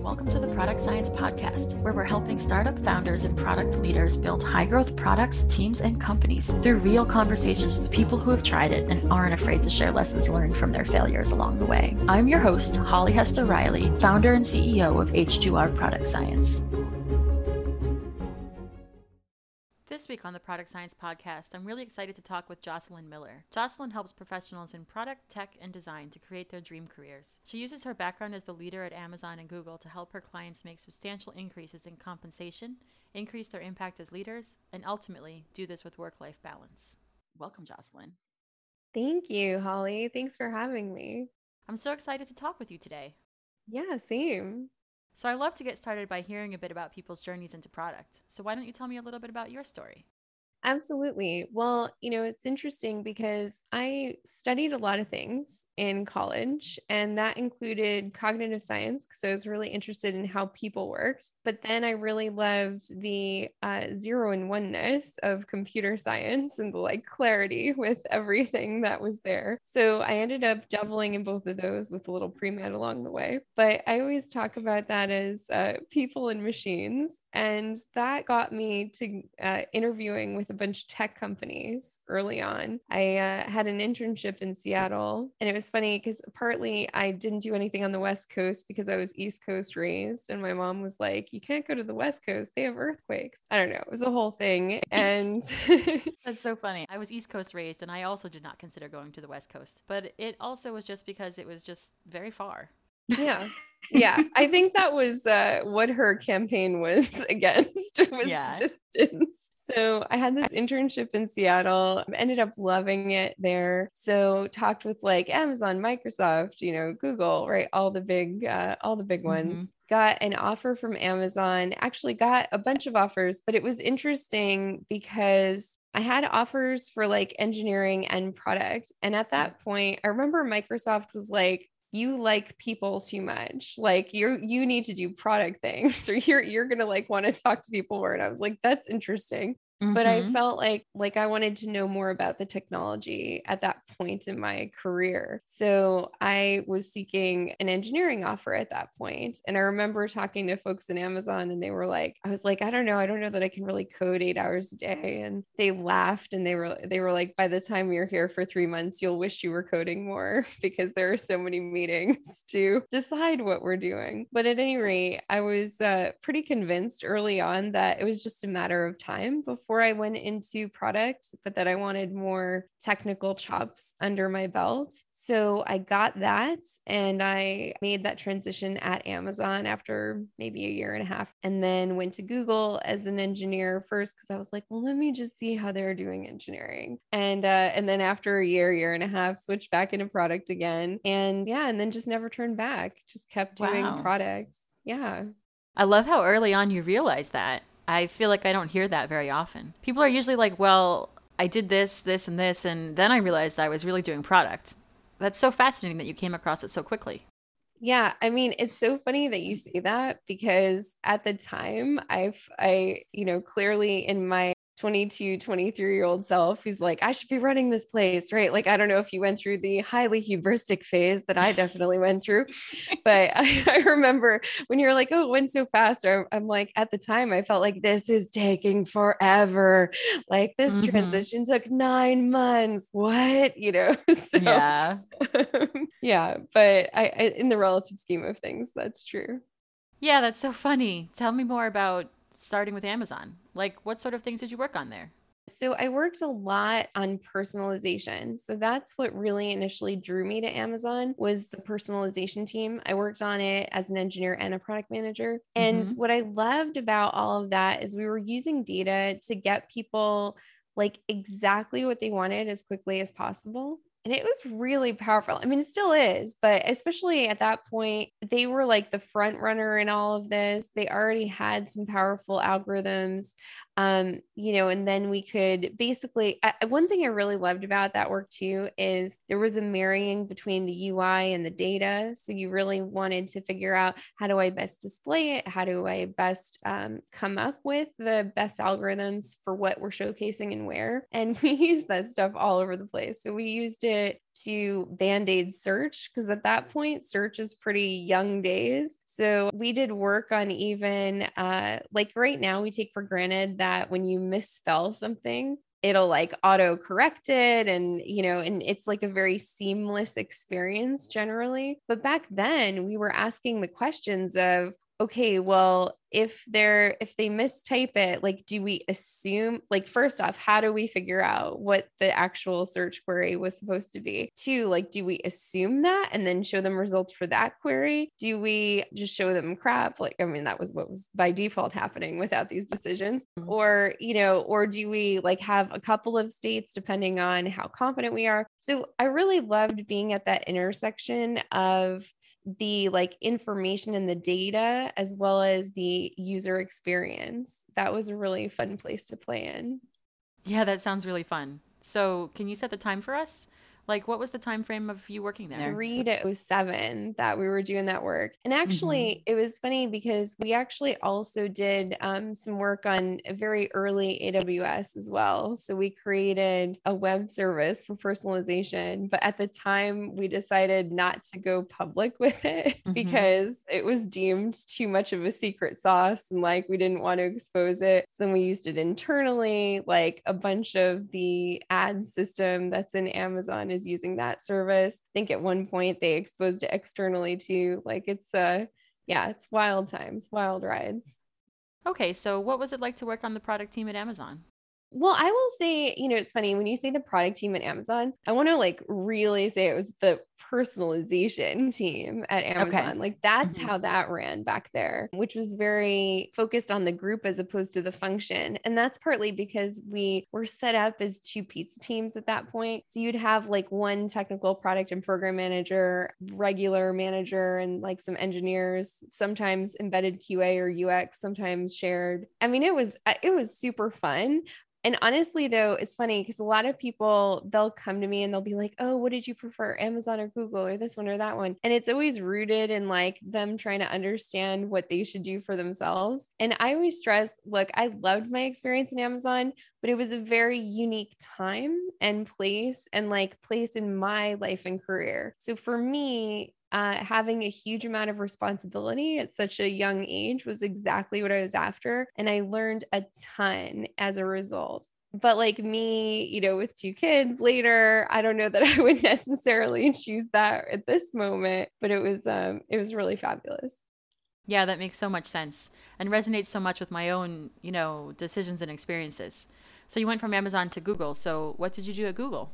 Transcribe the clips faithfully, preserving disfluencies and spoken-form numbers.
and welcome to the Product Science Podcast, where we're helping startup founders and product leaders build high-growth products, teams, and companies through real conversations with people who have tried it and aren't afraid to share lessons learned from their failures along the way. I'm your host, Holly Hester Riley, founder and C E O of H two R Product Science. This week on the Product Science Podcast, I'm really excited to talk with Jocelyn Miller. Jocelyn helps professionals in product, tech, and design to create their dream careers. She uses her background as the leader at Amazon and Google to help her clients make substantial increases in compensation, increase their impact as leaders, and ultimately do this with work-life balance. Welcome, Jocelyn. Thank you, Holly. Thanks for having me. I'm so excited to talk with you today. Yeah, same. So I love to get started by hearing a bit about people's journeys into product. So why don't you tell me a little bit about your story? Absolutely. Well, you know, it's interesting because I studied a lot of things in college, and that included cognitive science because I was really interested in how people worked. But then I really loved the uh, zero and oneness of computer science and the like clarity with everything that was there. So I ended up doubling in both of those with a little pre-med along the way. But I always talk about that as uh, people and machines. And that got me to uh, interviewing with a bunch of tech companies early on. I uh, had an internship in Seattle, and it was funny because partly I didn't do anything on the West Coast because I was East Coast raised, and my mom was like, you can't go to the West Coast. They have earthquakes. I don't know. It was a whole thing. And that's so funny. I was East Coast raised, and I also did not consider going to the West Coast, but it also was just because it was just very far. Yeah. Yeah. I think that was uh, what her campaign was against, was yeah. distance. So I had this internship in Seattle, ended up loving it there. So talked with like Amazon, Microsoft, you know, Google, right? All the big, uh, all the big ones. Mm-hmm. Got an offer from Amazon, actually got a bunch of offers, but it was interesting because I had offers for like engineering and product. And at that point, I remember Microsoft was like, you like people too much. Like you you need to do product things, or you're, you're going to like want to talk to people more. And I was like, that's interesting. Mm-hmm. But I felt like, like I wanted to know more about the technology at that point in my career. So I was seeking an engineering offer at that point. And I remember talking to folks in Amazon, and they were like, I was like, I don't know. I don't know that I can really code eight hours a day. And they laughed, and they were, they were like, by the time you're here for three months, you'll wish you were coding more because there are so many meetings to decide what we're doing. But at any rate, I was uh, pretty convinced early on that it was just a matter of time before Before I went into product, but that I wanted more technical chops under my belt. So I got that, and I made that transition at Amazon after maybe a year and a half, and then went to Google as an engineer first because I was like, well, let me just see how they're doing engineering. And uh, and then after a year, year and a half, switched back into product again. And yeah, and then just never turned back, just kept doing wow. product. Yeah. I love how early on you realized that. I feel like I don't hear that very often. People are usually like, well, I did this, this, and this, and then I realized I was really doing product. That's so fascinating that you came across it so quickly. Yeah. I mean, it's so funny that you say that because at the time I've, I, you know, clearly in my twenty-two, twenty-three year old self who's like, I should be running this place, right? Like, I don't know if you went through the highly hubristic phase that I definitely went through, but I, I remember when you're like, oh, it went so fast. Or I'm like, at the time I felt like this is taking forever. Like this mm-hmm. transition took nine months. What, you know? So, yeah. Um, yeah. But I, I, in the relative scheme of things, that's true. Yeah. That's so funny. Tell me more about starting with Amazon. Like what sort of things did you work on there? So I worked a lot on personalization. So that's what really initially drew me to Amazon was the personalization team. I worked on it as an engineer and a product manager. And mm-hmm. what I loved about all of that is we were using data to get people like exactly what they wanted as quickly as possible. And it was really powerful. I mean, it still is, but especially at that point, they were like the front runner in all of this. They already had some powerful algorithms, um, you know, and then we could basically, I, one thing I really loved about that work too, is there was a marrying between the U I and the data. So you really wanted to figure out how do I best display it? How do I best um, come up with the best algorithms for what we're showcasing and where? And we used that stuff all over the place. So we used it it to Band-Aid search, because at that point, search is pretty young days. So we did work on even uh, like right now we take for granted that when you misspell something, it'll like auto correct it. And, you know, and it's like a very seamless experience generally. But back then we were asking the questions of, okay, well, if they're, if they mistype it, like, do we assume, like, first off, how do we figure out what the actual search query was supposed to be? Two, like, do we assume that and then show them results for that query? Do we just show them crap? Like, I mean, that was what was by default happening without these decisions. Or, you know, or do we like have a couple of states depending on how confident we are? So I really loved being at that intersection of the like information and the data, as well as the user experience. That was a really fun place to play in. Yeah, that sounds really fun. So can you set the time for us? Like, what was the time frame of you working there? three to oh seven that we were doing that work. And actually, mm-hmm. it was funny because we actually also did um, some work on a very early A W S as well. So we created a web service for personalization, but at the time we decided not to go public with it mm-hmm. because it was deemed too much of a secret sauce, and like we didn't want to expose it. So then we used it internally, like a bunch of the ad system that's in Amazon is using that service. I think at one point they exposed it externally too. Like it's uh yeah, it's wild times, wild rides. Okay, so what was it like to work on the product team at Amazon? Well, I will say, you know, it's funny when you say the product team at Amazon, I want to like really say it was the personalization team at Amazon. Okay. Like that's mm-hmm. how that ran back there, which was very focused on the group as opposed to the function. And that's partly because we were set up as two pizza teams at that point. So you'd have like one technical product and program manager, regular manager, and like some engineers, sometimes embedded Q A or U X, sometimes shared. I mean, it was, it was super fun. And honestly, though, it's funny because a lot of people, they'll come to me and they'll be like, oh, what did you prefer? Amazon or Google or this one or that one? And it's always rooted in like them trying to understand what they should do for themselves. And I always stress, look, I loved my experience in Amazon, but it was a very unique time and place and like place in my life and career. So for me, Uh, having a huge amount of responsibility at such a young age was exactly what I was after. And I learned a ton as a result. But like me, you know, with two kids later, I don't know that I would necessarily choose that at this moment, but it was, um, it was really fabulous. Yeah, that makes so much sense and resonates so much with my own, you know, decisions and experiences. So you went from Amazon to Google. So what did you do at Google?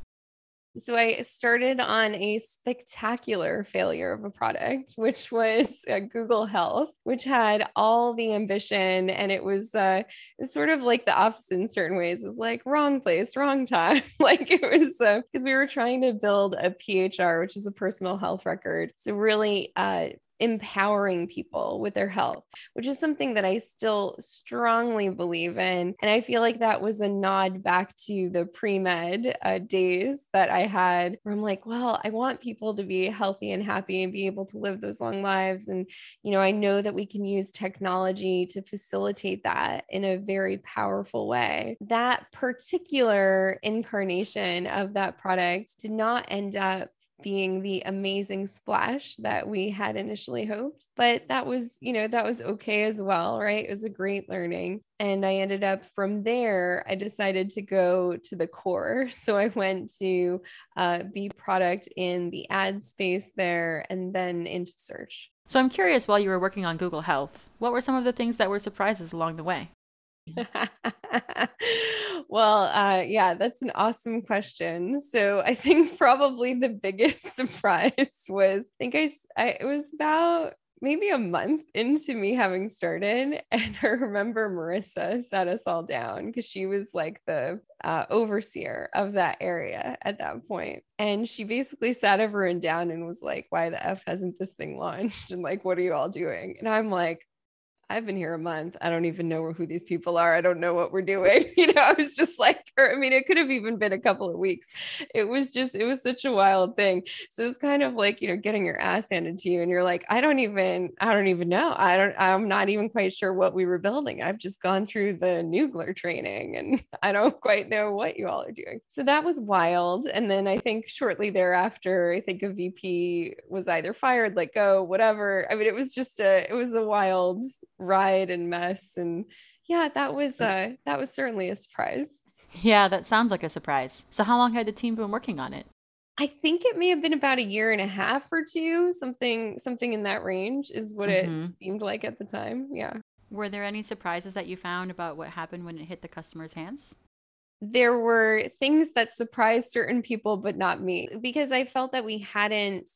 So I started on a spectacular failure of a product, which was uh, Google Health, which had all the ambition. And it was uh, sort of like the opposite in certain ways. It was like wrong place, wrong time. Like it was because uh, we were trying to build a P H R, which is a personal health record. So really uh, empowering people with their health, which is something that I still strongly believe in. And I feel like that was a nod back to the pre-med uh, days that I had where I'm like, well, I want people to be healthy and happy and be able to live those long lives. And, you know, I know that we can use technology to facilitate that in a very powerful way. That particular incarnation of that product did not end up being the amazing splash that we had initially hoped. But that was, you know, that was okay as well, right? It was a great learning. And I ended up from there, I decided to go to the core. So I went to uh, be product in the ad space there and then into search. So I'm curious, while you were working on Google Health, what were some of the things that were surprises along the way? Well, uh, yeah, that's an awesome question. So I think probably the biggest surprise was, I think I, I it was about maybe a month into me having started. And I remember Marissa sat us all down because she was like the uh, overseer of that area at that point. And she basically sat everyone down and was like, why the F hasn't this thing launched? And like, what are you all doing? And I'm like, I've been here a month. I don't even know who these people are. I don't know what we're doing. You know, I was just like, or, I mean, it could have even been a couple of weeks. It was just, it was such a wild thing. So it's kind of like, you know, getting your ass handed to you and you're like, I don't even, I don't even know. I don't, I'm not even quite sure what we were building. I've just gone through the nuclear training and I don't quite know what you all are doing. So that was wild. And then I think shortly thereafter, I think a V P was either fired, let go, whatever. I mean, it was just a, it was a wild ride and mess. And yeah, that was uh, that was certainly a surprise. Yeah, that sounds like a surprise. So how long had the team been working on it? I think it may have been about a year and a half or two, something, something in that range is what mm-hmm. it seemed like at the time. Yeah. Were there any surprises that you found about what happened when it hit the customer's hands? There were things that surprised certain people, but not me, because I felt that we hadn't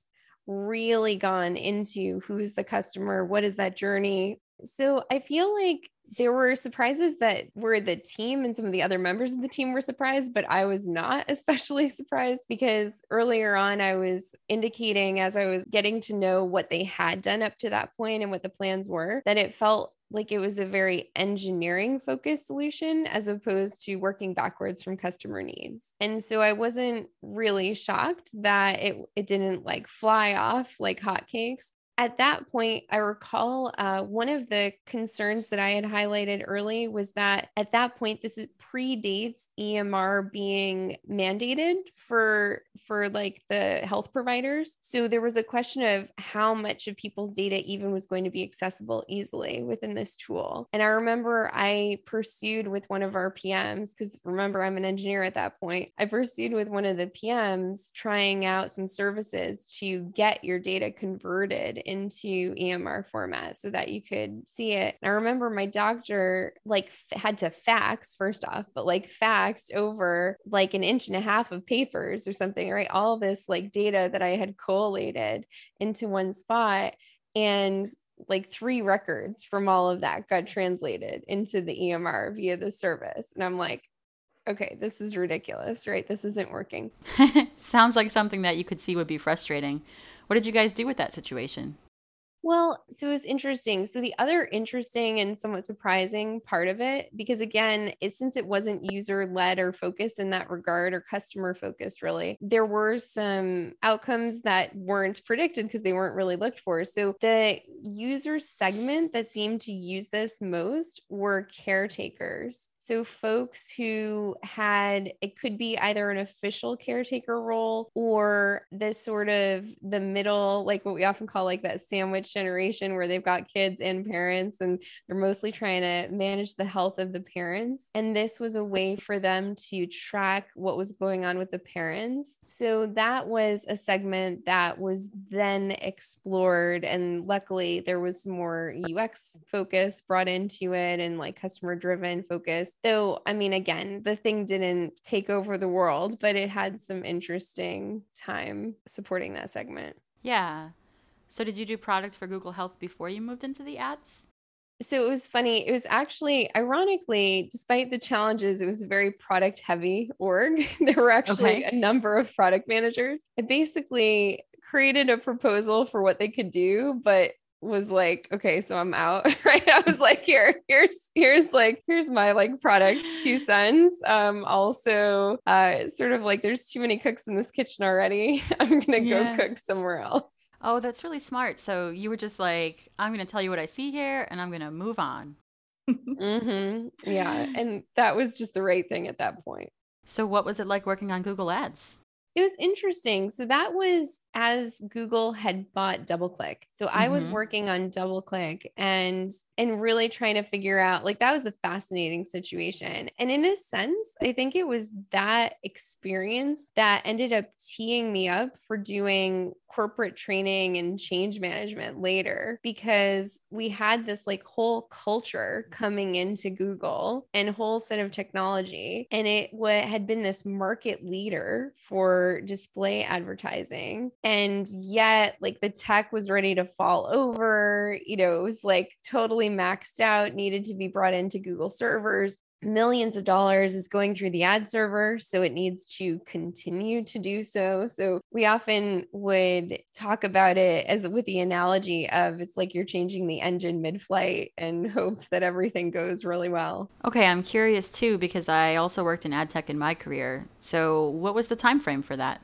really gone into who's the customer, what is that journey. So I feel like there were surprises that were the team and some of the other members of the team were surprised, but I was not especially surprised because earlier on I was indicating as I was getting to know what they had done up to that point and what the plans were, that it felt like it was a very engineering focused solution as opposed to working backwards from customer needs. And so I wasn't really shocked that it, it didn't like fly off like hotcakes. At that point, I recall uh, one of the concerns that I had highlighted early was that at that point, this is predates E M R being mandated for, for like the health providers. So there was a question of how much of people's data even was going to be accessible easily within this tool. And I remember I pursued with one of our P Ms, because remember, I'm an engineer at that point. I pursued with one of the P Ms trying out some services to get your data converted into E M R format so that you could see it. And I remember my doctor like f- had to fax first off, but like faxed over like an inch and a half of papers or something, right? All this like data that I had collated into one spot, and like three records from all of that got translated into the E M R via the service. And I'm like, okay, this is ridiculous, right? This isn't working. Sounds like something that you could see would be frustrating. What did you guys do with that situation? Well, so it was interesting. So the other interesting and somewhat surprising part of it, because again, it, since it wasn't user-led or focused in that regard or customer-focused really, there were some outcomes that weren't predicted because they weren't really looked for. So the user segment that seemed to use this most were caretakers. So folks who had, it could be either an official caretaker role or this sort of the middle, like what we often call like that sandwich generation where they've got kids and parents and they're mostly trying to manage the health of the parents. And this was a way for them to track what was going on with the parents. So that was a segment that was then explored. And luckily there was more U X focus brought into it and like customer driven focus. Though, I mean, again, the thing didn't take over the world, but it had some interesting time supporting that segment. Yeah. So did you do product for Google Health before you moved into the ads? So it was funny. It was actually, ironically, despite the challenges, it was a very product heavy org. There were actually okay. a number of product managers. I basically created a proposal for what they could do, but was like, okay, so I'm out, right? I was like, here, here's, here's like, here's my like product, two sons. Um, also, uh, sort of like, there's too many cooks in this kitchen already. I'm going to yeah. go cook somewhere else. Oh, that's really smart. So you were just like, I'm going to tell you what I see here and I'm going to move on. mm-hmm. Yeah. And that was just the right thing at that point. So what was it like working on Google Ads? It was interesting. So that was as Google had bought DoubleClick. So mm-hmm. I was working on DoubleClick and, and really trying to figure out, like, that was a fascinating situation. And in a sense, I think it was that experience that ended up teeing me up for doing corporate training and change management later, because we had this like whole culture coming into Google and whole set of technology. And it w- had been this market leader for display advertising. And yet like the tech was ready to fall over, you know, it was like totally maxed out, needed to be brought into Google servers. millions of dollars is going through the ad server, so it needs to continue to do so. So we often would talk about it as with the analogy of it's like you're changing the engine mid-flight and hope that everything goes really well. Okay, I'm curious too, because I also worked in ad tech in my career. So what was the time frame for that?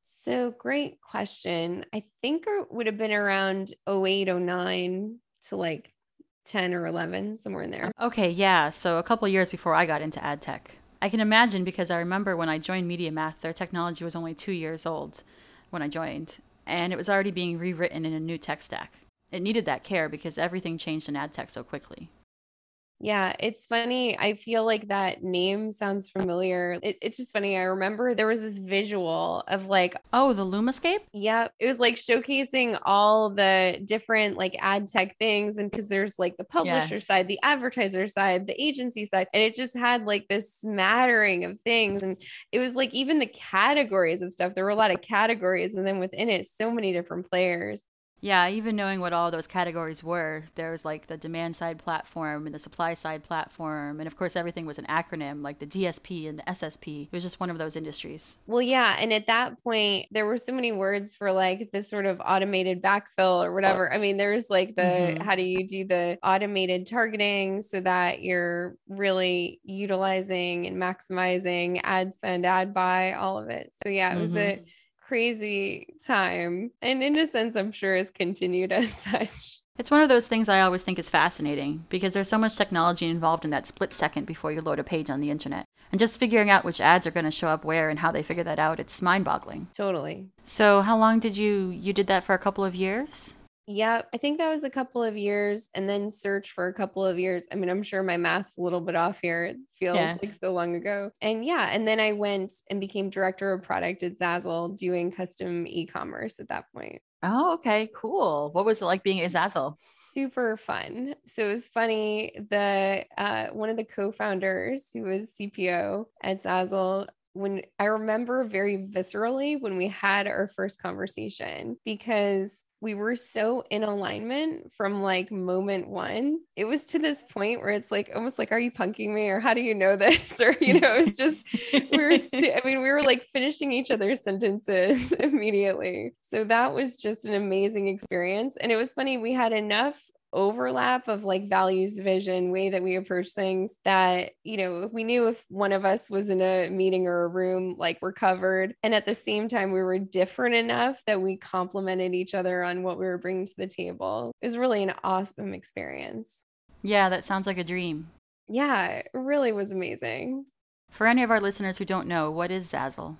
So great question. I think it would have been around oh eight, oh nine to like ten or eleven, somewhere in there. Okay, yeah. So a couple of years before I got into ad tech. I can imagine, because I remember when I joined MediaMath, their technology was only two years old when I joined, and it was already being rewritten in a new tech stack. It needed that care because everything changed in ad tech so quickly. Yeah, it's funny. I feel like that name sounds familiar. It, it's just funny. I remember there was this visual of like... Oh, the Lumascape? Yeah. It was like showcasing all the different like ad tech things. And because there's like the publisher yeah. side, the advertiser side, the agency side. And it just had like this smattering of things. And it was like even the categories of stuff. There were a lot of categories. And then within it, so many different players. Yeah, even knowing what all those categories were, there was like the demand side platform and the supply side platform. And of course, everything was an acronym, like the D S P and the S S P. It was just one of those industries. Well, yeah. And at that point, there were so many words for like this sort of automated backfill or whatever. I mean, there's like the, mm-hmm. how do you do the automated targeting so that you're really utilizing and maximizing ad spend, ad buy, all of it. So yeah, it mm-hmm. was a crazy time. And in a sense, I'm sure has continued as such. It's one of those things I always think is fascinating because there's so much technology involved in that split second before you load a page on the internet. And just figuring out which ads are going to show up where and how they figure that out, it's mind-boggling. Totally. So how long did you, you did that for a couple of years? Yeah, I think that was a couple of years and then search for a couple of years. I mean, I'm sure my math's a little bit off here. It feels yeah. like so long ago. And yeah, and then I went and became director of product at Zazzle doing custom e-commerce at that point. Oh, okay, cool. What was it like being at Zazzle? Super fun. So it was funny. The uh, one of the co-founders who was C P O at Zazzle, when I remember very viscerally when we had our first conversation, because we were so in alignment from like moment one. It was to this point where it's like, almost like, are you punking me? Or how do you know this? Or, you know, it's just, we were, I mean, we were like finishing each other's sentences immediately. So that was just an amazing experience. And it was funny, we had enough overlap of like values, vision, way that we approach things that, you know, we knew if one of us was in a meeting or a room, like we're covered. And at the same time, we were different enough that we complemented each other on what we were bringing to the table. It was really an awesome experience. Yeah, that sounds like a dream. Yeah, it really was amazing. For any of our listeners who don't know, what is Zazzle?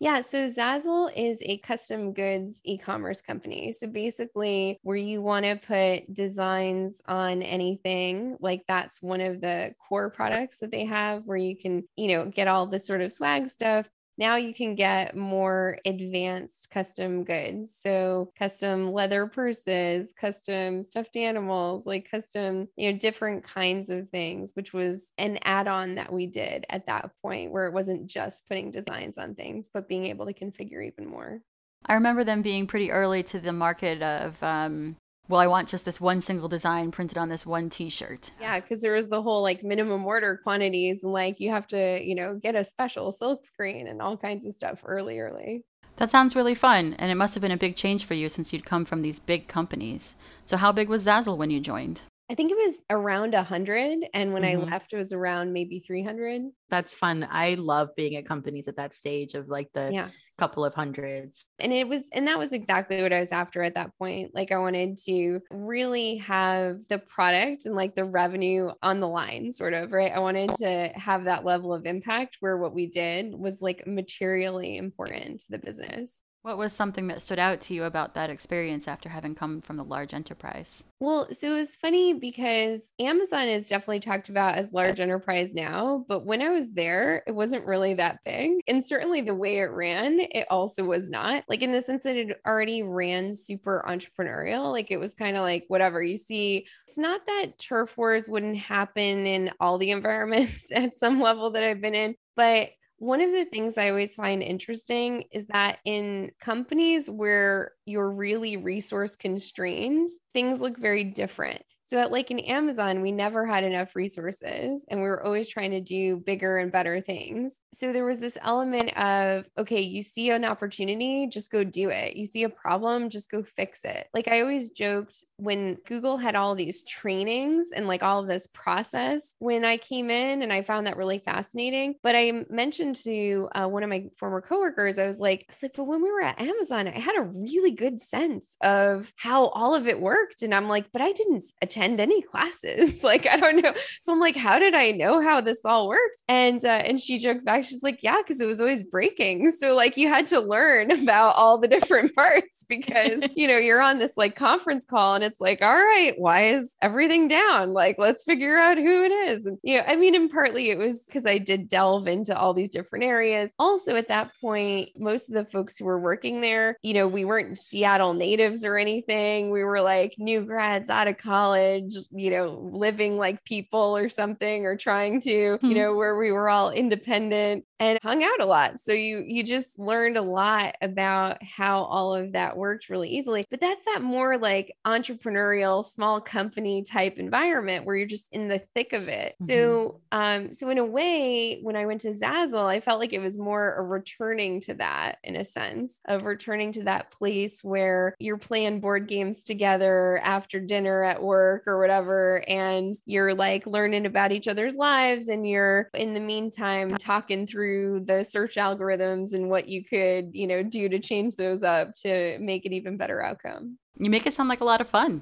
Yeah. So Zazzle is a custom goods e-commerce company. So basically where you want to put designs on anything, like that's one of the core products that they have where you can, you know, get all this sort of swag stuff. Now you can get more advanced custom goods. So custom leather purses, custom stuffed animals, like custom, you know, different kinds of things, which was an add-on that we did at that point where it wasn't just putting designs on things, but being able to configure even more. I remember them being pretty early to the market of, um, well, I want just this one single design printed on this one t-shirt. Yeah, because there was the whole like minimum order quantities and like you have to, you know, get a special silk screen and all kinds of stuff early, early. That sounds really fun. And it must have been a big change for you since you'd come from these big companies. So how big was Zazzle when you joined? I think it was around one hundred. And when mm-hmm. I left, it was around maybe three hundred. That's fun. I love being at companies at that stage of like the yeah. couple of hundreds. And it was, and that was exactly what I was after at that point. Like I wanted to really have the product and like the revenue on the line sort of, right? I wanted to have that level of impact where what we did was like materially important to the business. What was something that stood out to you about that experience after having come from the large enterprise? Well, so it was funny because Amazon is definitely talked about as large enterprise now, but when I was there, it wasn't really that big. And certainly the way it ran, it also was not. Like in the sense that it already ran super entrepreneurial. Like it was kind of like whatever you see. It's not that turf wars wouldn't happen in all the environments at some level that I've been in, but one of the things I always find interesting is that in companies where you're really resource constrained, things look very different. So at like in Amazon, we never had enough resources and we were always trying to do bigger and better things. So there was this element of, okay, you see an opportunity, just go do it. You see a problem, just go fix it. Like I always joked when Google had all these trainings and like all of this process when I came in, and I found that really fascinating. But I mentioned to uh, one of my former coworkers, I was like, I was like, but when we were at Amazon, I had a really good sense of how all of it worked. And I'm like, but I didn't attend attend any classes. Like, I don't know. So I'm like, how did I know how this all worked? And, uh, and she joked back, she's like, yeah, cause it was always breaking. So like you had to learn about all the different parts because, you know, you're on this like conference call and it's like, all right, why is everything down? Like, let's figure out who it is. And, you know, I mean, and partly it was cause I did delve into all these different areas. Also at that point, most of the folks who were working there, you know, we weren't Seattle natives or anything. We were like new grads out of college, you know, living like people or something, or trying to, you know, where we were all independent and hung out a lot. So you, you just learned a lot about how all of that worked really easily. But that's that more like entrepreneurial, small company type environment where you're just in the thick of it. Mm-hmm. So, um, so in a way, when I went to Zazzle, I felt like it was more a returning to that in a sense of returning to that place where you're playing board games together after dinner at work or whatever. And you're like learning about each other's lives. And you're in the meantime, talking through the search algorithms and what you could, you know, do to change those up to make an even better outcome. You make it sound like a lot of fun.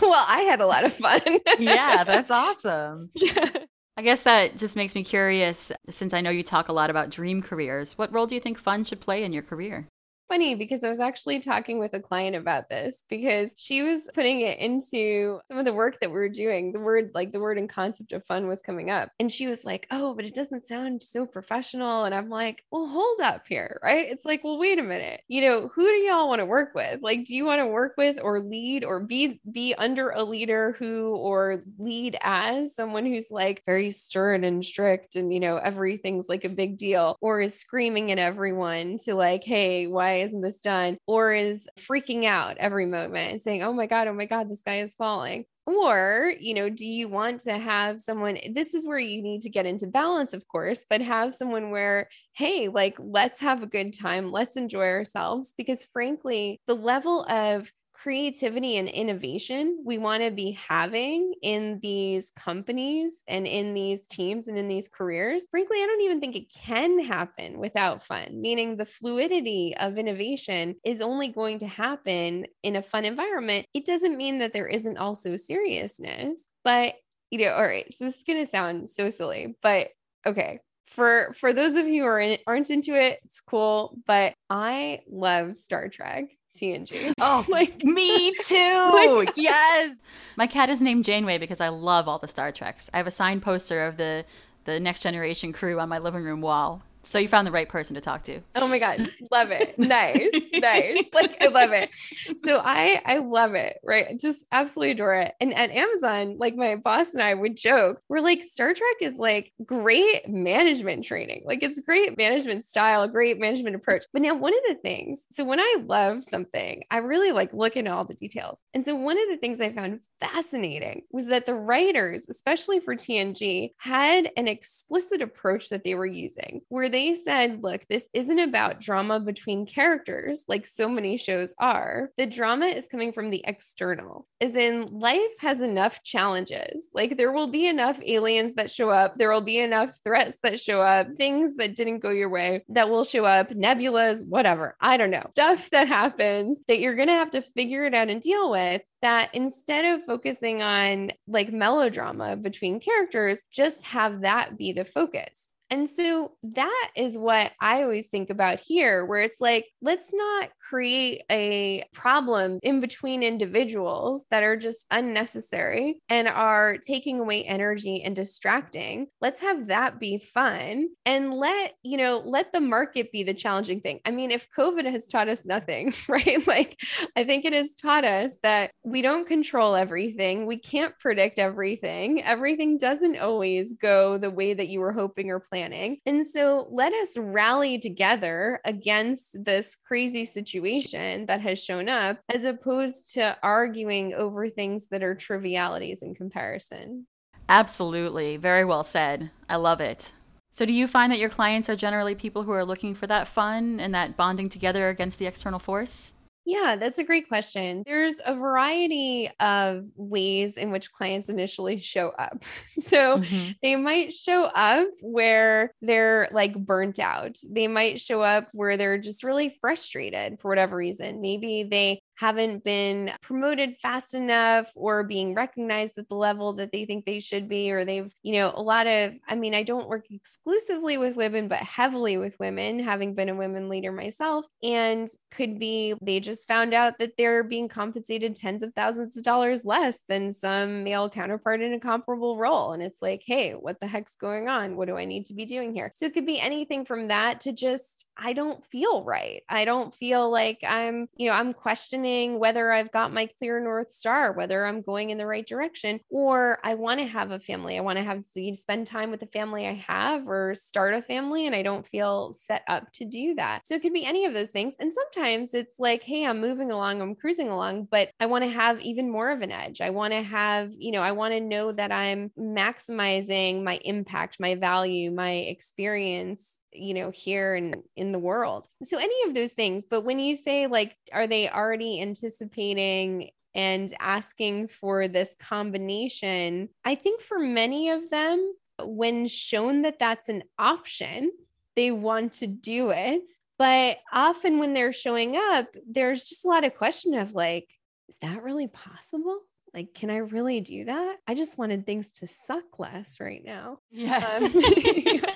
Well, I had a lot of fun. Yeah, that's awesome. Yeah. I guess that just makes me curious, since I know you talk a lot about dream careers, what role do you think fun should play in your career? Funny because I was actually talking with a client about this because she was putting it into some of the work that we were doing. The word, like the word and concept of fun was coming up. And she was like, oh, but it doesn't sound so professional. And I'm like, well, hold up here, right? It's like, well, wait a minute. You know, who do y'all want to work with? Like, do you want to work with or lead or be, be under a leader who, or lead as someone who's like very stern and strict and, you know, everything's like a big deal, or is screaming at everyone to like, hey, why isn't this done? Or is freaking out every moment and saying, oh my God, oh my God, this guy is falling. Or, you know, do you want to have someone, this is where you need to get into balance, of course, but have someone where, hey, like, let's have a good time. Let's enjoy ourselves. Because frankly, the level of creativity and innovation we want to be having in these companies and in these teams and in these careers, frankly, I don't even think it can happen without fun, meaning the fluidity of innovation is only going to happen in a fun environment. It doesn't mean that there isn't also seriousness, but, you know, all right, so this is going to sound so silly, but okay. For for those of you who are in, aren't into it, it's cool, but I love Star Trek. T N G. Oh, like me too. My yes. My cat is named Janeway because I love all the Star Treks. I have a signed poster of the, the Next Generation crew on my living room wall. So you found the right person to talk to. Oh my God. Love it. Nice. Nice. Like I love it. So I, I love it. Right. Just absolutely adore it. And at Amazon, like my boss and I would joke, we're like, Star Trek is like great management training. Like it's great management style, great management approach. But now one of the things, so when I love something, I really like look into all the details. And so one of the things I found fascinating was that the writers, especially for T N G, had an explicit approach that they were using where they said, look, this isn't about drama between characters, like so many shows are. The drama is coming from the external, as in life has enough challenges. Like there will be enough aliens that show up. There will be enough threats that show up, things that didn't go your way that will show up, nebulas, whatever. I don't know. Stuff that happens that you're going to have to figure it out and deal with. That instead of focusing on like melodrama between characters, just have that be the focus. And so that is what I always think about here, where it's like, let's not create a problem in between individuals that are just unnecessary and are taking away energy and distracting. Let's have that be fun and let, you know, let the market be the challenging thing. I mean, if COVID has taught us nothing, right? Like, I think it has taught us that we don't control everything. We can't predict everything. Everything doesn't always go the way that you were hoping or planning. planning. And so let us rally together against this crazy situation that has shown up, as opposed to arguing over things that are trivialities in comparison. Absolutely. Very well said. I love it. So do you find that your clients are generally people who are looking for that fun and that bonding together against the external force? Yeah, that's a great question. There's a variety of ways in which clients initially show up. So mm-hmm. they might show up where they're like burnt out. They might show up where they're just really frustrated for whatever reason. Maybe they haven't been promoted fast enough or being recognized at the level that they think they should be, or they've, you know, a lot of, I mean, I don't work exclusively with women, but heavily with women, having been a women leader myself, and could be, they just found out that they're being compensated tens of thousands of dollars less than some male counterpart in a comparable role. And it's like, hey, what the heck's going on? What do I need to be doing here? So it could be anything from that to just, I don't feel right. I don't feel like I'm, you know, I'm questioning whether I've got my clear North Star, whether I'm going in the right direction, or I want to have a family. I want to have to spend time with the family I have or start a family, and I don't feel set up to do that. So it could be any of those things. And sometimes it's like, hey, I'm moving along, I'm cruising along, but I want to have even more of an edge. I want to have, you know, I want to know that I'm maximizing my impact, my value, my experience, you know, here and in the world. So any of those things. But when you say like, are they already anticipating and asking for this combination? I think for many of them, when shown that that's an option, they want to do it. But often when they're showing up, there's just a lot of question of like, is that really possible? Like, can I really do that? I just wanted things to suck less right now. Yes. Um,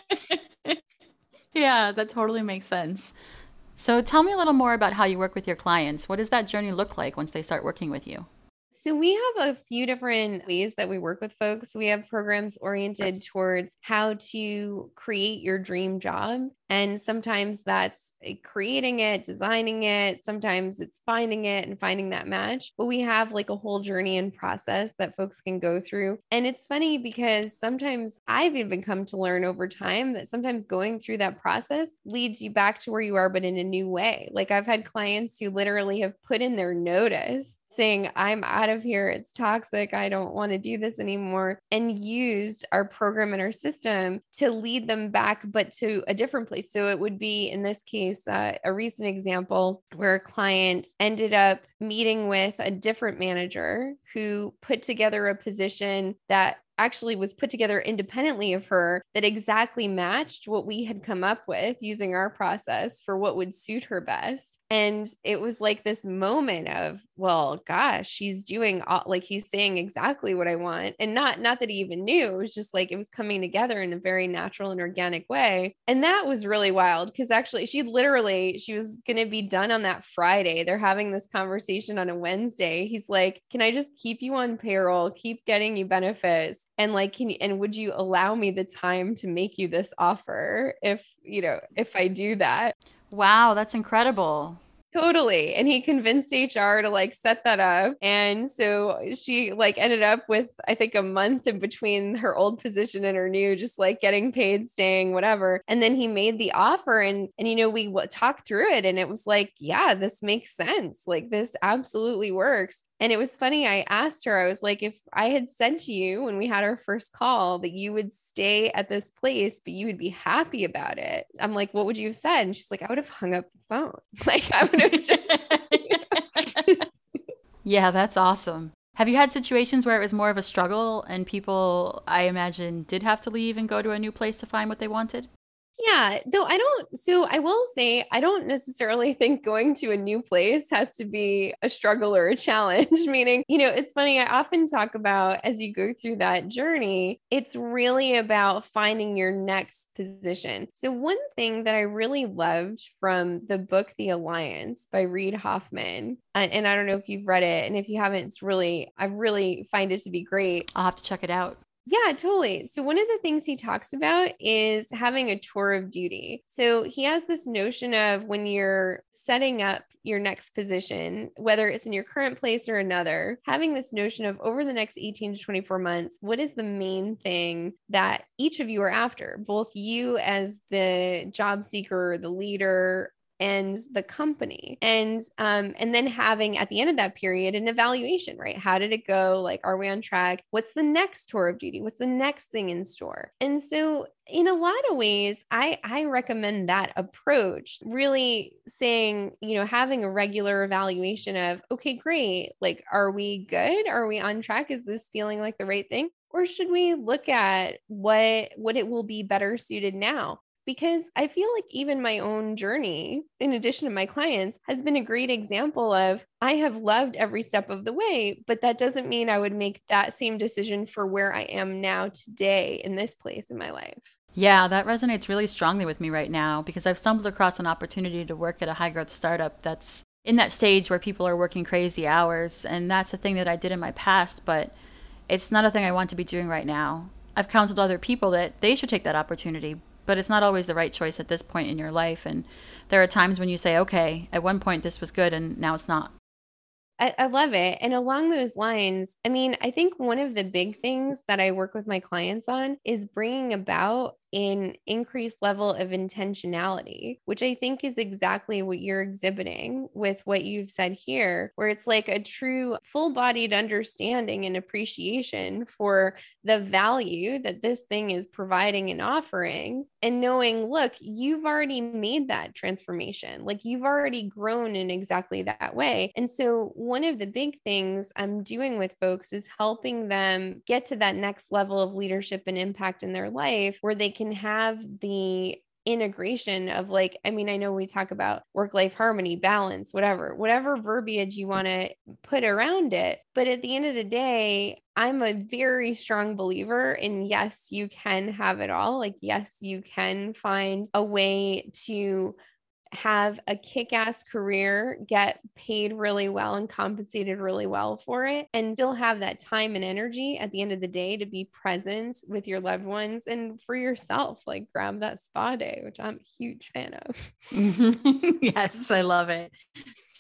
Yeah, that totally makes sense. So tell me a little more about how you work with your clients. What does that journey look like once they start working with you? So we have a few different ways that we work with folks. We have programs oriented towards how to create your dream job. And sometimes that's creating it, designing it. Sometimes it's finding it and finding that match. But we have like a whole journey and process that folks can go through. And it's funny because sometimes I've even come to learn over time that sometimes going through that process leads you back to where you are, but in a new way. Like I've had clients who literally have put in their notice saying, I'm out of here. It's toxic. I don't want to do this anymore. And used our program and our system to lead them back, but to a different place. So it would be, in this case, uh, a recent example where a client ended up meeting with a different manager who put together a position that actually was put together independently of her that exactly matched what we had come up with using our process for what would suit her best. And it was like this moment of, well, gosh, she's doing all, like he's saying exactly what I want. And not, not that he even knew, it was just like, it was coming together in a very natural and organic way. And that was really wild because actually she literally, she was going to be done on that Friday. They're having this conversation on a Wednesday. He's like, can I just keep you on payroll, keep getting you benefits? And like, can you, and would you allow me the time to make you this offer if, you know, if I do that? Wow, that's incredible. Totally. And he convinced H R to like set that up. And so she like ended up with, I think, a month in between her old position and her new, just like getting paid, staying, whatever. And then he made the offer and, and, you know, we talked through it and it was like, yeah, this makes sense. Like this absolutely works. And it was funny. I asked her, I was like, if I had said to you when we had our first call that you would stay at this place, but you would be happy about it. I'm like, what would you have said? And she's like, I would have hung up the phone. Like I would have just. You know. Yeah, that's awesome. Have you had situations where it was more of a struggle and people, I imagine, did have to leave and go to a new place to find what they wanted? Yeah, though I don't, so I will say, I don't necessarily think going to a new place has to be a struggle or a challenge, meaning, you know, it's funny. I often talk about as you go through that journey, it's really about finding your next position. So one thing that I really loved from the book, The Alliance by Reid Hoffman, and, and I don't know if you've read it, and if you haven't, it's really, I really find it to be great. I'll have to check it out. Yeah, totally. So one of the things he talks about is having a tour of duty. So he has this notion of when you're setting up your next position, whether it's in your current place or another, having this notion of over the next eighteen to twenty-four months, what is the main thing that each of you are after, both you as the job seeker, the leader, and the company. And, um, and then having at the end of that period, an evaluation, right? How did it go? Like, are we on track? What's the next tour of duty? What's the next thing in store? And so in a lot of ways, I, I recommend that approach, really saying, you know, having a regular evaluation of, okay, great. Like, are we good? Are we on track? Is this feeling like the right thing? Or should we look at what, what it will be better suited now? Because I feel like even my own journey, in addition to my clients, has been a great example of I have loved every step of the way, but that doesn't mean I would make that same decision for where I am now today in this place in my life. Yeah, that resonates really strongly with me right now because I've stumbled across an opportunity to work at a high growth startup that's in that stage where people are working crazy hours. And that's a thing that I did in my past, but it's not a thing I want to be doing right now. I've counseled other people that they should take that opportunity, but it's not always the right choice at this point in your life. And there are times when you say, okay, at one point this was good and now it's not. I, I love it. And along those lines, I mean, I think one of the big things that I work with my clients on is bringing about an increased level of intentionality, which I think is exactly what you're exhibiting with what you've said here, where it's like a true full-bodied understanding and appreciation for the value that this thing is providing and offering, and knowing, look, you've already made that transformation. Like, you've already grown in exactly that way. And so one of the big things I'm doing with folks is helping them get to that next level of leadership and impact in their life where they can have the integration of, like, I mean, I know we talk about work-life harmony, balance, whatever, whatever verbiage you want to put around it. But at the end of the day, I'm a very strong believer in, yes, you can have it all. Like, yes, you can find a way to have a kick-ass career, get paid really well and compensated really well for it, and still have that time and energy at the end of the day to be present with your loved ones and for yourself. Like, grab that spa day, which I'm a huge fan of. Mm-hmm. Yes, I love it.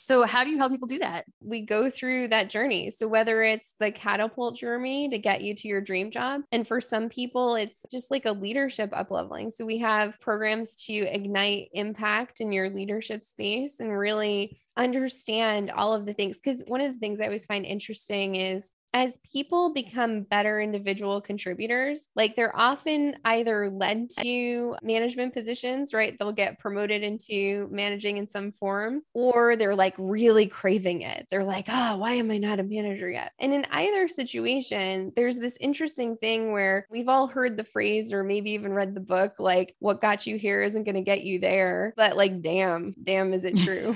So how do you help people do that? We go through that journey. So whether it's the catapult journey to get you to your dream job, and for some people, it's just like a leadership up-leveling. So we have programs to ignite impact in your leadership space and really understand all of the things. Because one of the things I always find interesting is as people become better individual contributors, like, they're often either led to management positions, right? They'll get promoted into managing in some form, or they're like really craving it. They're like, oh, why am I not a manager yet? And in either situation, there's this interesting thing where we've all heard the phrase, or maybe even read the book, like, what got you here isn't going to get you there. But like, damn, damn, is it true?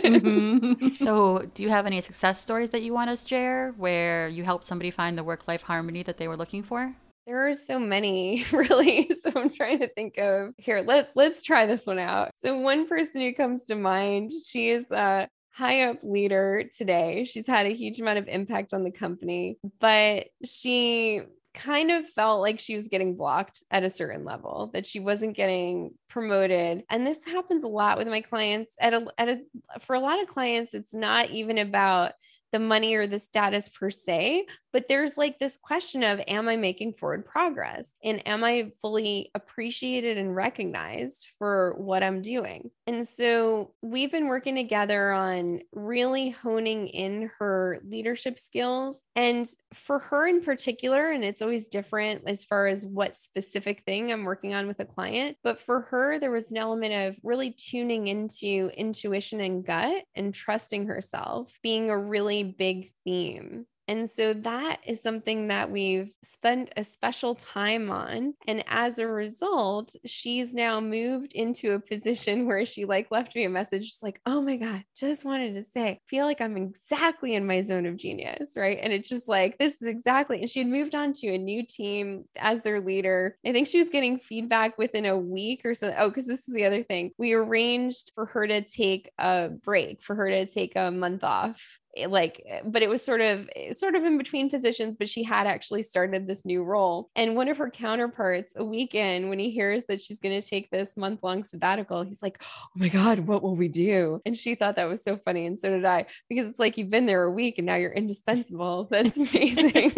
Mm-hmm. So do you have any success stories that you want to share where you helped somebody find the work-life harmony that they were looking for? There are so many, really. So I'm trying to think of here. Let's let's try this one out. So one person who comes to mind, she is a high up leader today. She's had a huge amount of impact on the company, but she kind of felt like she was getting blocked at a certain level, that she wasn't getting promoted. And this happens a lot with my clients. At a, at a for a lot of clients, it's not even about the money or the status per se, but there's like this question of, am I making forward progress? And am I fully appreciated and recognized for what I'm doing? And so we've been working together on really honing in her leadership skills. And for her in particular, and it's always different as far as what specific thing I'm working on with a client, but for her, there was an element of really tuning into intuition and gut and trusting herself being a really big theme. And so that is something that we've spent a special time on. And as a result, she's now moved into a position where she like left me a message. She's like, oh my God, just wanted to say, I feel like I'm exactly in my zone of genius. Right. And it's just like, this is exactly, and she had moved on to a new team as their leader. I think she was getting feedback within a week or so. Oh, cause this is the other thing. We arranged for her to take a break, for her to take a month off like, but it was sort of, sort of in between positions, but she had actually started this new role. And one of her counterparts, a week in, when he hears that she's going to take this month long sabbatical, he's like, oh my God, what will we do? And she thought that was so funny. And so did I, because it's like, you've been there a week and now you're indispensable. That's amazing.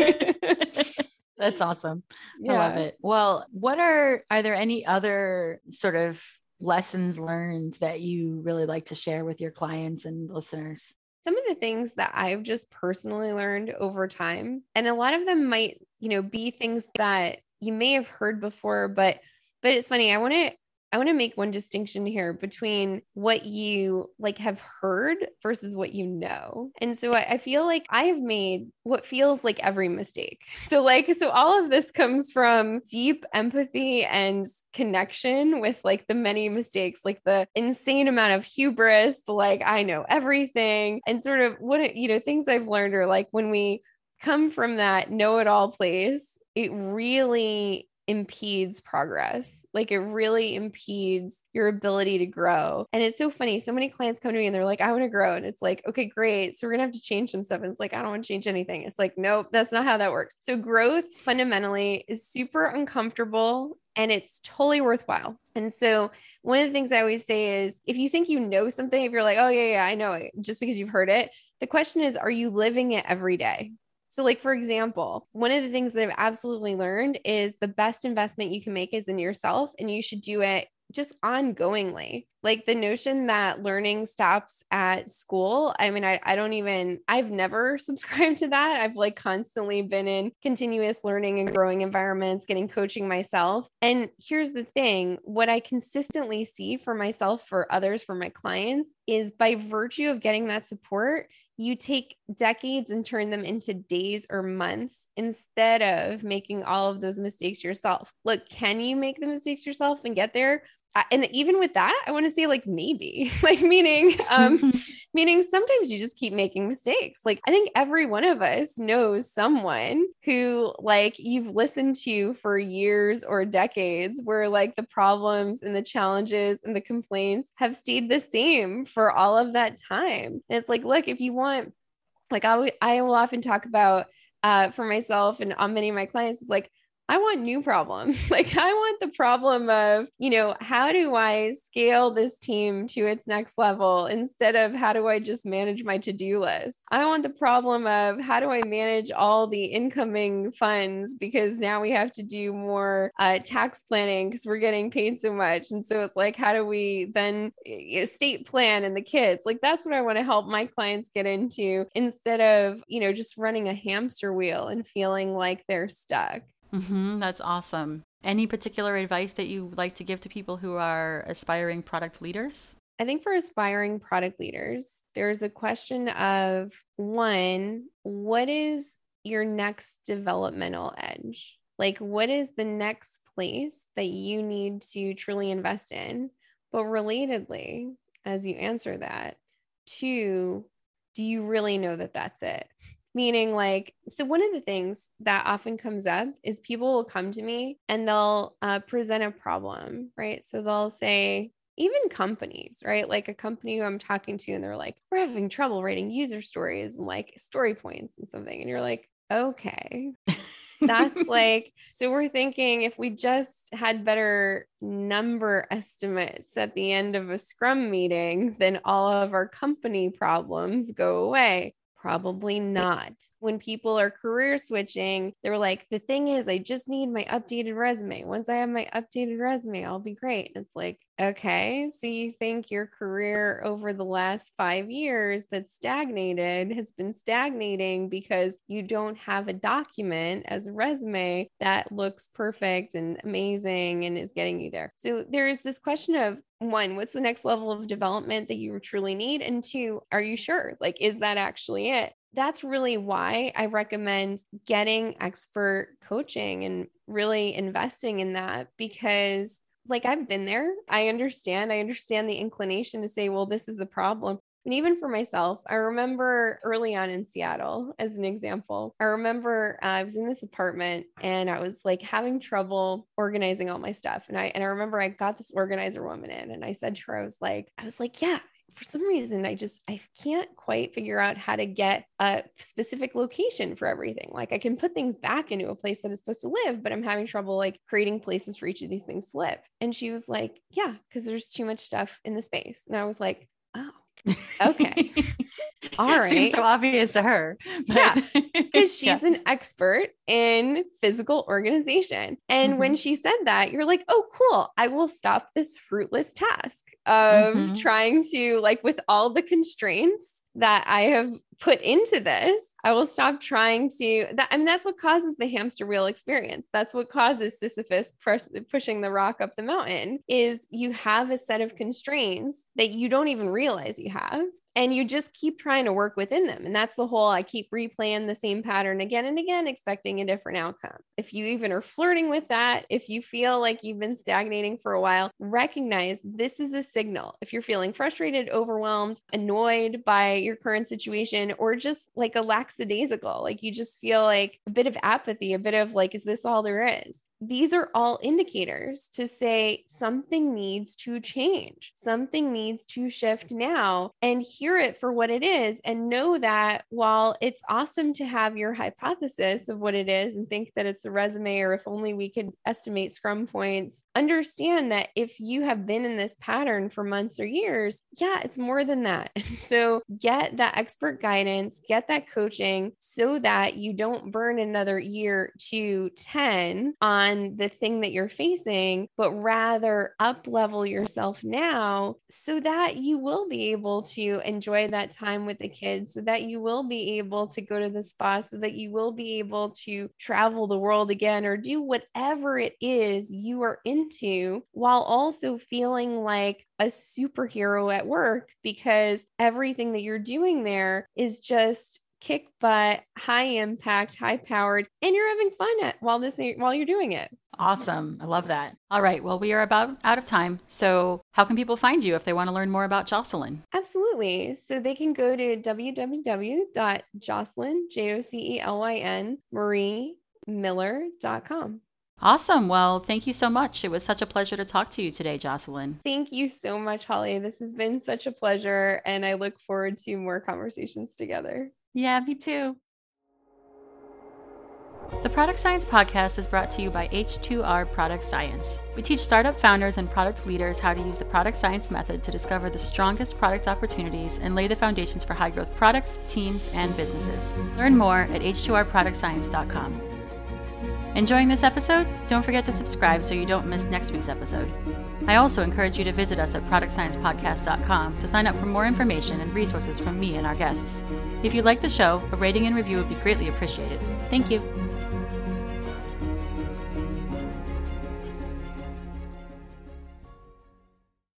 That's awesome. Yeah. I love it. Well, what are, are there any other sort of lessons learned that you really like to share with your clients and listeners? Some of the things that I've just personally learned over time, and a lot of them might, you know, be things that you may have heard before, but, but it's funny. I want to, I want to make one distinction here between what you like have heard versus what you know. And so I, I feel like I have made what feels like every mistake. So like, so all of this comes from deep empathy and connection with like the many mistakes, like the insane amount of hubris, like I know everything, and sort of what, you know, things I've learned are like when we come from that know-it-all place, it really impedes progress. Like it really impedes your ability to grow. And it's so funny. So many clients come to me and they're like, I want to grow. And it's like, okay, great. So we're going to have to change some stuff. And it's like, I don't want to change anything. It's like, nope, that's not how that works. So growth fundamentally is super uncomfortable and it's totally worthwhile. And so one of the things I always say is if you think you know something, if you're like, oh yeah, yeah, I know it just because you've heard it. The question is, are you living it every day? So like, for example, one of the things that I've absolutely learned is the best investment you can make is in yourself, and you should do it just ongoingly. Like the notion that learning stops at school. I mean, I, I don't even, I've never subscribed to that. I've like constantly been in continuous learning and growing environments, getting coaching myself. And here's the thing, what I consistently see for myself, for others, for my clients is by virtue of getting that support, you take decades and turn them into days or months instead of making all of those mistakes yourself. Look, can you make the mistakes yourself and get there? And even with that, I want to say like, maybe like meaning, um, meaning sometimes you just keep making mistakes. Like, I think every one of us knows someone who like you've listened to for years or decades where like the problems and the challenges and the complaints have stayed the same for all of that time. And it's like, look, if you want, like I, w- I will often talk about, uh, for myself and on many of my clients, it's like, I want new problems. Like I want the problem of, you know, how do I scale this team to its next level instead of how do I just manage my to-do list? I want the problem of how do I manage all the incoming funds because now we have to do more uh, tax planning because we're getting paid so much. And so it's like, how do we then you know, state plan and the kids? Like that's what I want to help my clients get into instead of, you know, just running a hamster wheel and feeling like they're stuck. Mm-hmm, that's awesome. Any particular advice that you would like to give to people who are aspiring product leaders? I think for aspiring product leaders, there's a question of one, what is your next developmental edge? Like what is the next place that you need to truly invest in? But relatedly, as you answer that, two, do you really know that that's it? Meaning like, so one of the things that often comes up is people will come to me and they'll uh, present a problem, right? So they'll say, even companies, right? Like a company who I'm talking to and they're like, we're having trouble writing user stories and like story points and something. And you're like, okay, that's like, so we're thinking if we just had better number estimates at the end of a Scrum meeting, then all of our company problems go away. Probably not. When people are career switching, they're like, the thing is, I just need my updated resume. Once I have my updated resume, I'll be great. And it's like, okay, so you think your career over the last five years that stagnated has been stagnating because you don't have a document as a resume that looks perfect and amazing and is getting you there. So there's this question of one, what's the next level of development that you truly need? And two, are you sure? Like, is that actually it? That's really why I recommend getting expert coaching and really investing in that because like I've been there. I understand. I understand the inclination to say, well, this is the problem. And even for myself, I remember early on in Seattle, as an example, I remember uh, I was in this apartment and I was like having trouble organizing all my stuff. And I, and I remember I got this organizer woman in and I said to her, I was like, I was like, yeah, for some reason, I just, I can't quite figure out how to get a specific location for everything. Like I can put things back into a place that is supposed to live, but I'm having trouble like creating places for each of these things to live. And she was like, yeah, because there's too much stuff in the space. And I was like, oh, okay. All right. Seems so obvious to her. But... yeah. Because she's yeah. an expert in physical organization. And mm-hmm. when she said that, you're like, oh, cool. I will stop this fruitless task of mm-hmm. trying to, like, with all the constraints that I have put into this, I will stop trying to, that, I mean, that's what causes the hamster wheel experience. That's what causes Sisyphus press, pushing the rock up the mountain, is you have a set of constraints that you don't even realize you have. And you just keep trying to work within them. And that's the whole, I keep replaying the same pattern again and again, expecting a different outcome. If you even are flirting with that, if you feel like you've been stagnating for a while, recognize this is a signal. If you're feeling frustrated, overwhelmed, annoyed by your current situation, or just like a lackadaisical, like you just feel like a bit of apathy, a bit of like, is this all there is? These are all indicators to say something needs to change. Something needs to shift now, and hear it for what it is, and know that while it's awesome to have your hypothesis of what it is and think that it's a resume, or if only we could estimate scrum points, understand that if you have been in this pattern for months or years, yeah, it's more than that. So get that expert guidance, get that coaching so that you don't burn another year to ten on the thing that you're facing, but rather up level yourself now so that you will be able to enjoy that time with the kids, so that you will be able to go to the spa, so that you will be able to travel the world again, or do whatever it is you are into, while also feeling like a superhero at work because everything that you're doing there is just kick butt, high impact, high powered, and you're having fun at, while this while you're doing it. Awesome. I love that. All right. Well, we are about out of time. So how can people find you if they want to learn more about Jocelyn? Absolutely. So they can go to www dot jocelyn, J O C E L Y N, marie miller dot com. Awesome. Well, thank you so much. It was such a pleasure to talk to you today, Jocelyn. Thank you so much, Holly. This has been such a pleasure, and I look forward to more conversations together. Yeah, me too. The Product Science Podcast is brought to you by H two R Product Science. We teach startup founders and product leaders how to use the product science method to discover the strongest product opportunities and lay the foundations for high-growth products, teams, and businesses. Learn more at h two r product science dot com. Enjoying this episode? Don't forget to subscribe so you don't miss next week's episode. I also encourage you to visit us at product science podcast dot com to sign up for more information and resources from me and our guests. If you like the show, a rating and review would be greatly appreciated. Thank you.